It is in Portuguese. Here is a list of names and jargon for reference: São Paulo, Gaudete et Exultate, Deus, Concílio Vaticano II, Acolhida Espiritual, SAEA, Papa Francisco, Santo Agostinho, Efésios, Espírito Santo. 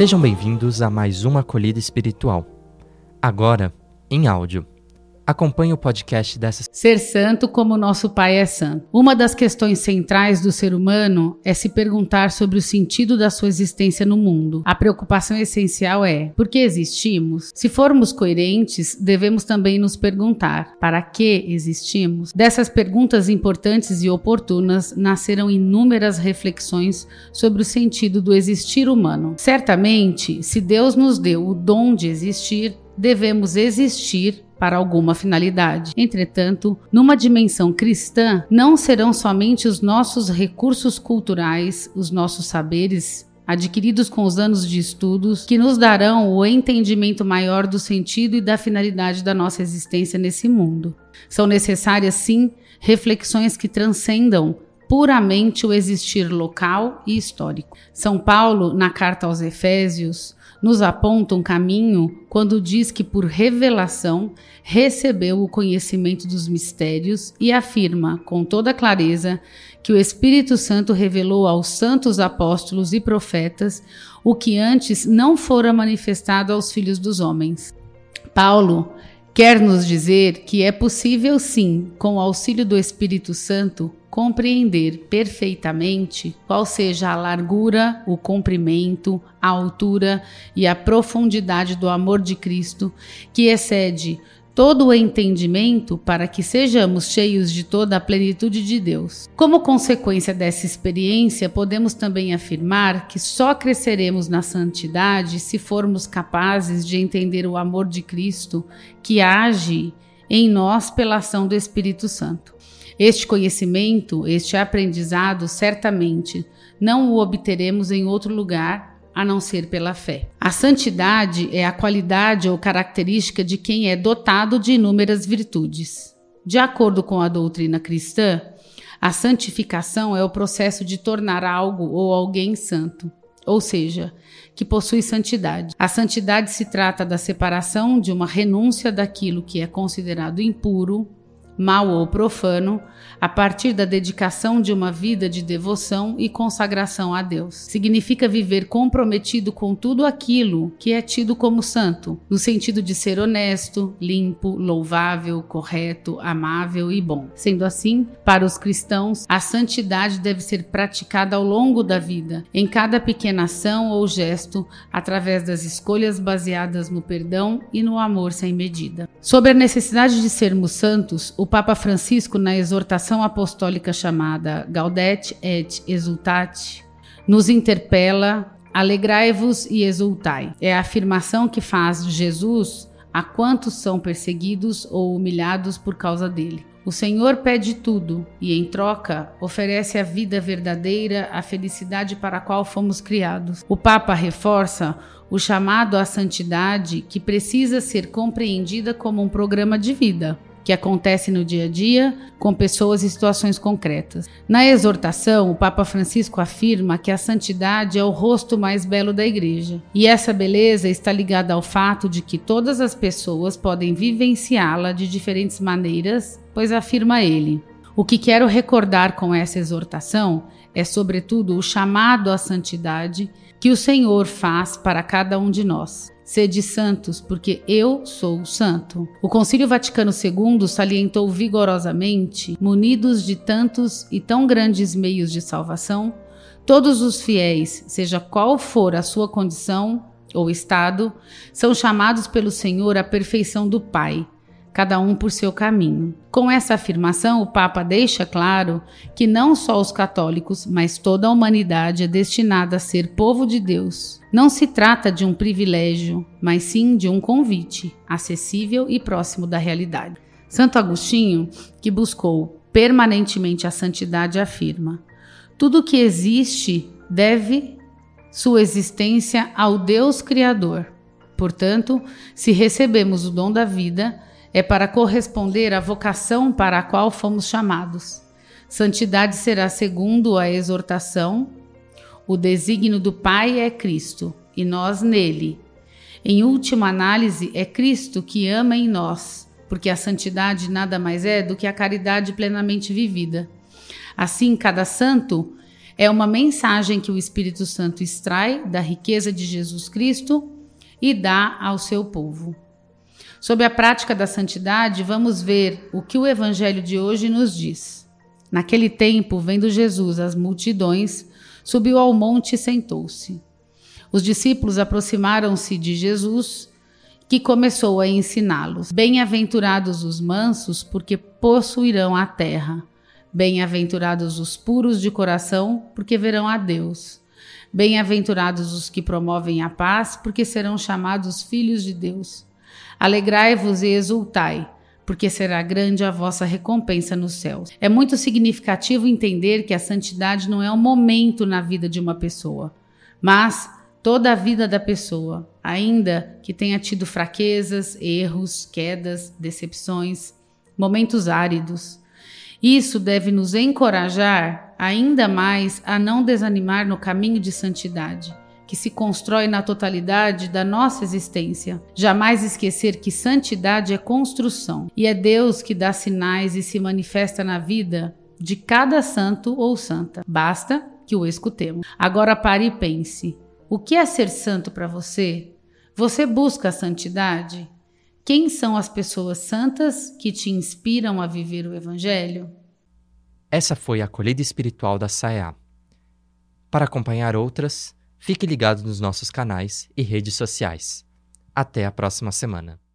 Sejam bem-vindos a mais uma Acolhida Espiritual. Agora, em áudio. Acompanhe o podcast dessa... Ser santo como nosso Pai é santo. Uma das questões centrais do ser humano é se perguntar sobre o sentido da sua existência no mundo. A preocupação essencial é: por que existimos? Se formos coerentes, devemos também nos perguntar: para que existimos? Dessas perguntas importantes e oportunas nasceram inúmeras reflexões sobre o sentido do existir humano. Certamente, se Deus nos deu o dom de existir, devemos existir para alguma finalidade. Entretanto, numa dimensão cristã, não serão somente os nossos recursos culturais, os nossos saberes adquiridos com os anos de estudos, que nos darão o entendimento maior do sentido e da finalidade da nossa existência nesse mundo. São necessárias, sim, reflexões que transcendam puramente o existir local e histórico. São Paulo, na carta aos Efésios, nos aponta um caminho quando diz que por revelação recebeu o conhecimento dos mistérios e afirma com toda clareza que o Espírito Santo revelou aos santos apóstolos e profetas o que antes não fora manifestado aos filhos dos homens. Paulo quer nos dizer que é possível, sim, com o auxílio do Espírito Santo, compreender perfeitamente qual seja a largura, o comprimento, a altura e a profundidade do amor de Cristo, que excede todo o entendimento, para que sejamos cheios de toda a plenitude de Deus. Como consequência dessa experiência, podemos também afirmar que só cresceremos na santidade se formos capazes de entender o amor de Cristo, que age em nós pela ação do Espírito Santo. Este conhecimento, este aprendizado, certamente não o obteremos em outro lugar a não ser pela fé. A santidade é a qualidade ou característica de quem é dotado de inúmeras virtudes. De acordo com a doutrina cristã, a santificação é o processo de tornar algo ou alguém santo, ou seja, que possui santidade. A santidade se trata da separação, de uma renúncia daquilo que é considerado impuro, mal ou profano, a partir da dedicação de uma vida de devoção e consagração a Deus. Significa viver comprometido com tudo aquilo que é tido como santo, no sentido de ser honesto, limpo, louvável, correto, amável e bom. Sendo assim, para os cristãos, a santidade deve ser praticada ao longo da vida, em cada pequena ação ou gesto, através das escolhas baseadas no perdão e no amor sem medida. Sobre a necessidade de sermos santos, o Papa Francisco, na exortação apostólica chamada Gaudete et Exultate, nos interpela: alegrai-vos e exultai. É a afirmação que faz Jesus a quantos são perseguidos ou humilhados por causa dele. O Senhor pede tudo e, em troca, oferece a vida verdadeira, a felicidade para a qual fomos criados. O Papa reforça o chamado à santidade, que precisa ser compreendida como um programa de vida que acontece no dia a dia, com pessoas e situações concretas. Na exortação, o Papa Francisco afirma que a santidade é o rosto mais belo da Igreja, e essa beleza está ligada ao fato de que todas as pessoas podem vivenciá-la de diferentes maneiras, pois afirma ele: o que quero recordar com essa exortação é, sobretudo, o chamado à santidade que o Senhor faz para cada um de nós. Sede santos, porque eu sou santo. O Concílio Vaticano II salientou vigorosamente: munidos de tantos e tão grandes meios de salvação, todos os fiéis, seja qual for a sua condição ou estado, são chamados pelo Senhor à perfeição do Pai, cada um por seu caminho. Com essa afirmação, o Papa deixa claro que não só os católicos, mas toda a humanidade é destinada a ser povo de Deus. Não se trata de um privilégio, mas sim de um convite, acessível e próximo da realidade. Santo Agostinho, que buscou permanentemente a santidade, afirma: tudo que existe deve sua existência ao Deus Criador. Portanto, se recebemos o dom da vida, é para corresponder à vocação para a qual fomos chamados. Santidade será, segundo a exortação, o desígnio do Pai é Cristo, e nós nele. Em última análise, é Cristo que ama em nós, porque a santidade nada mais é do que a caridade plenamente vivida. Assim, cada santo É uma mensagem que o Espírito Santo extrai da riqueza de Jesus Cristo e dá ao seu povo. Sobre a prática da santidade, vamos ver o que o Evangelho de hoje nos diz. Naquele tempo, vendo Jesus as multidões, subiu ao monte e sentou-se. Os discípulos aproximaram-se de Jesus, que começou a ensiná-los. Bem-aventurados os mansos, porque possuirão a terra. Bem-aventurados os puros de coração, porque verão a Deus. Bem-aventurados os que promovem a paz, porque serão chamados filhos de Deus. Alegrai-vos e exultai, porque será grande a vossa recompensa nos céus. É muito significativo entender que a santidade não é um momento na vida de uma pessoa, mas toda a vida da pessoa, ainda que tenha tido fraquezas, erros, quedas, decepções, momentos áridos. Isso deve nos encorajar ainda mais a não desanimar no caminho de santidade, que se constrói na totalidade da nossa existência. Jamais esquecer que santidade é construção e é Deus que dá sinais e se manifesta na vida de cada santo ou santa. Basta que o escutemos. Agora pare e pense. O que é ser santo para você? Você busca a santidade? Quem são as pessoas santas que te inspiram a viver o Evangelho? Essa foi a acolhida espiritual da SAEA. Para acompanhar outras, fique ligado nos nossos canais e redes sociais. Até a próxima semana.